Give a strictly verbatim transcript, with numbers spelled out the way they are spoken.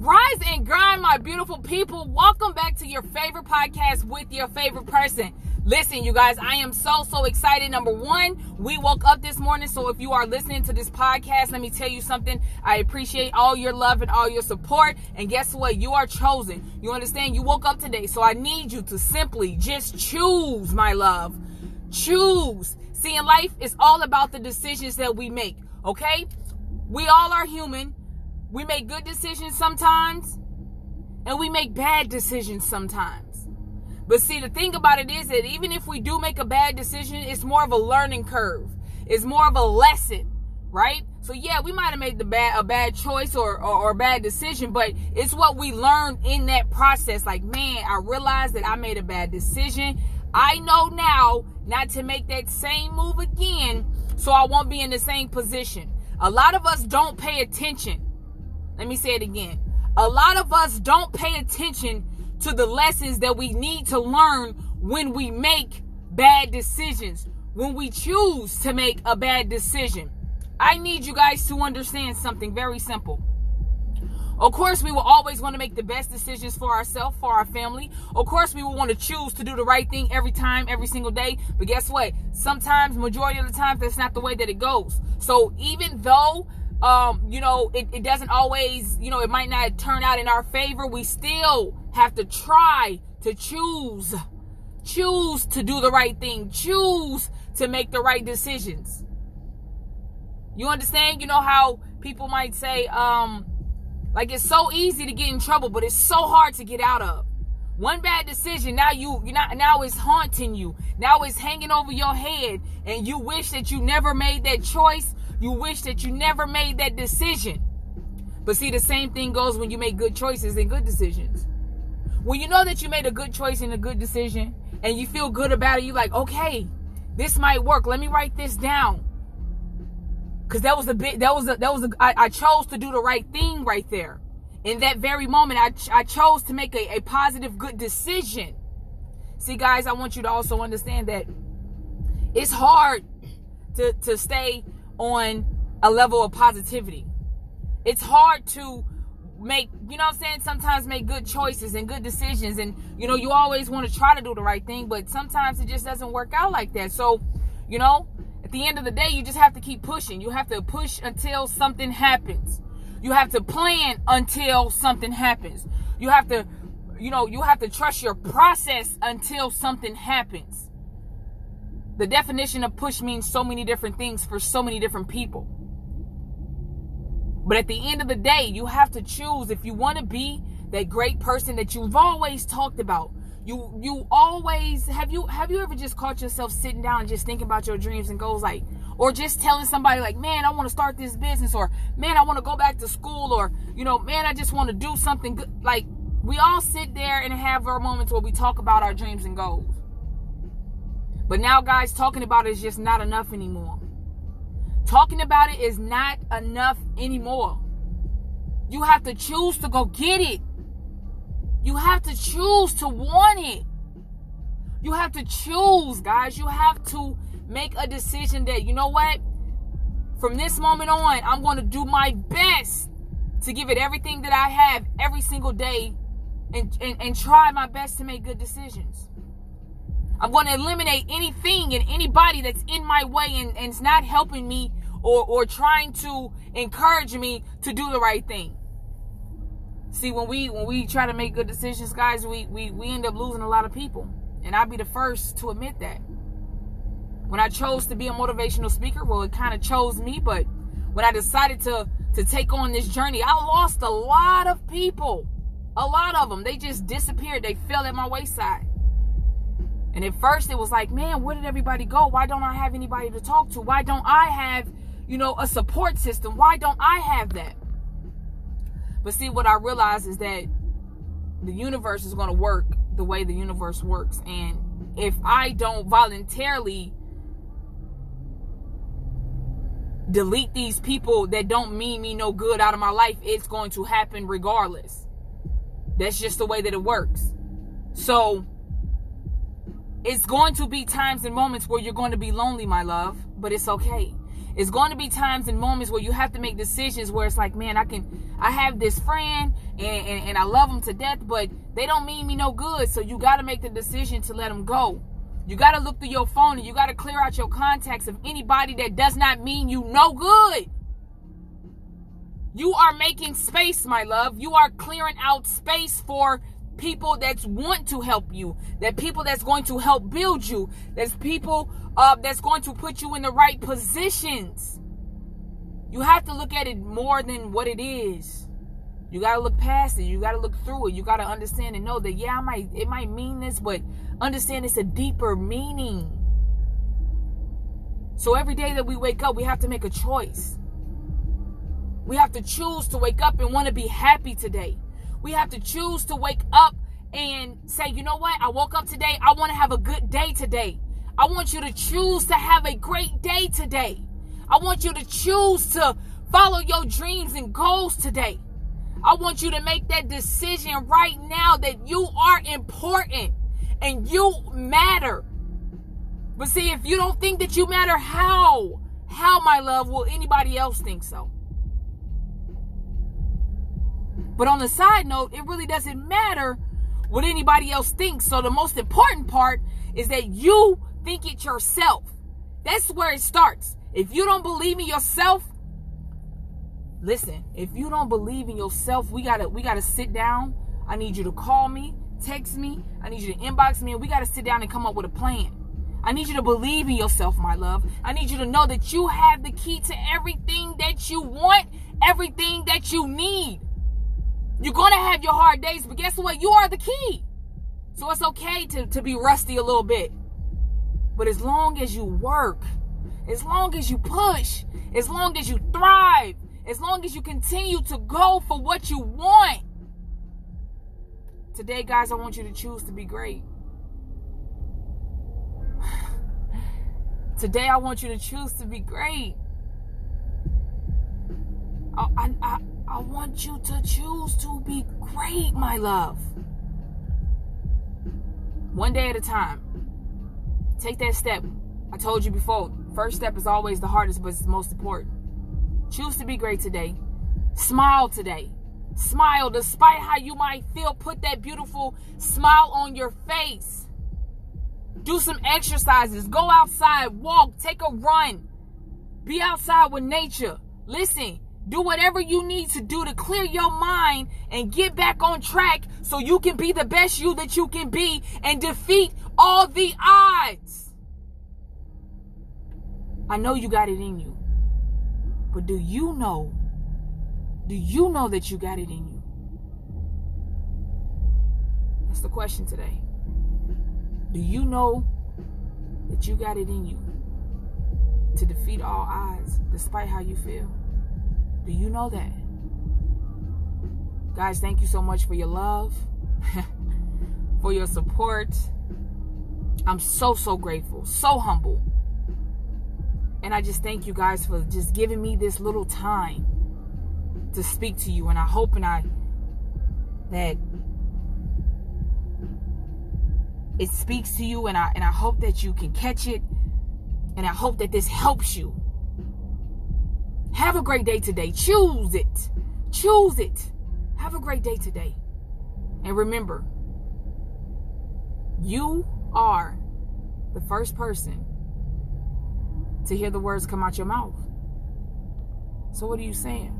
Rise and grind, my beautiful people. Welcome back to your favorite podcast with your favorite person. Listen, you guys, I am so, so excited. Number one, we woke up this morning. So if you are listening to this podcast, let me tell you something. I appreciate all your love and all your support. And guess what? You are chosen. You understand? You woke up today. So I need you to simply just choose, my love. Choose. See, in life, it's all about the decisions that we make, okay? We all are human. We make good decisions sometimes, and we make bad decisions sometimes. But see, the thing about it is that even if we do make a bad decision, it's more of a learning curve. It's more of a lesson, right? So yeah, we might have made the bad a bad choice or, or, or a bad decision, but it's what we learned in that process. Like, man, I realized that I made a bad decision. I know now not to make that same move again, so I won't be in the same position. A lot of us don't pay attention. Let me say it again. A lot of us don't pay attention to the lessons that we need to learn when we make bad decisions, when we choose to make a bad decision. I need you guys to understand something very simple. Of course, we will always want to make the best decisions for ourselves, for our family. Of course, we will want to choose to do the right thing every time, every single day. But guess what? Sometimes, majority of the time, that's not the way that it goes. So even though, um, you know, it, it doesn't always, you know, it might not turn out in our favor, we still have to try to choose. Choose to do the right thing. Choose to make the right decisions. You understand? You know how people might say, um... like, it's so easy to get in trouble, but it's so hard to get out of. One bad decision, now you, you're not, now it's haunting you. Now it's hanging over your head, and you wish that you never made that choice. You wish that you never made that decision. But see, the same thing goes when you make good choices and good decisions. When you know that you made a good choice and a good decision, and you feel good about it, you're like, okay, this might work. Let me write this down. Cause that was a bit, that was a, that was a, I, I chose to do the right thing right there. In that very moment, I, ch- I chose to make a, a positive, good decision. See, guys, I want you to also understand that it's hard to, to stay on a level of positivity. It's hard to make, you know what I'm saying? Sometimes make good choices and good decisions. And, you know, you always want to try to do the right thing, but sometimes it just doesn't work out like that. So, you know, at the end of the day, you just have to keep pushing. You have to push until something happens. You have to plan until something happens. You have to, you know, you have to trust your process until something happens. The definition of push means so many different things for so many different people. But at the end of the day, you have to choose if you want to be that great person that you've always talked about. You you always, have you have you ever just caught yourself sitting down and just thinking about your dreams and goals, like, or just telling somebody like, man, I want to start this business, or man, I want to go back to school, or, you know, man, I just want to do something good. Like, we all sit there and have our moments where we talk about our dreams and goals. But now, guys, talking about it is just not enough anymore. Talking about it is not enough anymore. You have to choose to go get it. You have to choose to want it. You have to choose, guys. You have to make a decision that, you know what? From this moment on, I'm going to do my best to give it everything that I have every single day and, and, and try my best to make good decisions. I'm going to eliminate anything and anybody that's in my way and, and is not helping me or, or trying to encourage me to do the right thing. See, when we when we try to make good decisions, guys, we, we, we end up losing a lot of people. And I'll be the first to admit that. When I chose to be a motivational speaker, well, it kind of chose me. But when I decided to, to take on this journey, I lost a lot of people. A lot of them. They just disappeared. They fell at my wayside. And at first it was like, man, where did everybody go? Why don't I have anybody to talk to? Why don't I have, you know, a support system? Why don't I have that? But see, what I realize is that the universe is going to work the way the universe works. And if I don't voluntarily delete these people that don't mean me no good out of my life, it's going to happen regardless. That's just the way that it works. So it's going to be times and moments where you're going to be lonely, my love, but it's okay. It's going to be times and moments where you have to make decisions where it's like, man, I can, I have this friend and, and, and I love them to death, but they don't mean me no good. So you got to make the decision to let them go. You got to look through your phone and you got to clear out your contacts of anybody that does not mean you no good. You are making space, my love. You are clearing out space for people that want to help you, that people that's going to help build you, that's people uh, that's going to put you in the right positions. You have to look at it more than what it is. You got to look past it. You got to look through it. You got to understand and know that, yeah, I might, it might mean this, but understand it's a deeper meaning. So every day that we wake up, we have to make a choice. We have to choose to wake up and want to be happy today. We have to choose to wake up and say, you know what? I woke up today. I want to have a good day today. I want you to choose to have a great day today. I want you to choose to follow your dreams and goals today. I want you to make that decision right now that you are important and you matter. But see, if you don't think that you matter, how? How, my love, will anybody else think so? But on the side note, it really doesn't matter what anybody else thinks. So the most important part is that you think it yourself. That's where it starts. If you don't believe in yourself, listen, if you don't believe in yourself, we gotta we gotta sit down. I need you to call me, text me. I need you to inbox me. And we gotta sit down and come up with a plan. I need you to believe in yourself, my love. I need you to know that you have the key to everything that you want, everything that you need. You're going to have your hard days, but guess what? You are the key. So it's okay to, to be rusty a little bit. But as long as you work, as long as you push, as long as you thrive, as long as you continue to go for what you want. Today, guys, I want you to choose to be great. Today, I want you to choose to be great. I... I, I I want you to choose to be great, my love. One day at a time. Take that step. I told you before, first step is always the hardest, but it's the most important. Choose to be great today. Smile today. Smile despite how you might feel. Put that beautiful smile on your face. Do some exercises. Go outside. Walk. Take a run. Be outside with nature. Listen. Do whatever you need to do to clear your mind and get back on track so you can be the best you that you can be and defeat all the odds. I know you got it in you, but do you know, do you know that you got it in you? That's the question today. Do you know that you got it in you to defeat all odds despite how you feel? Do you know that? Guys, thank you so much for your love, for your support. I'm so, so grateful, so humble. And I just thank you guys for just giving me this little time to speak to you. And I hope and I that it speaks to you. And I, and I hope that you can catch it. And I hope that this helps you. Have a great day today. Choose it. Choose it. Have a great day today. And remember, you are the first person to hear the words come out your mouth. So what are you saying?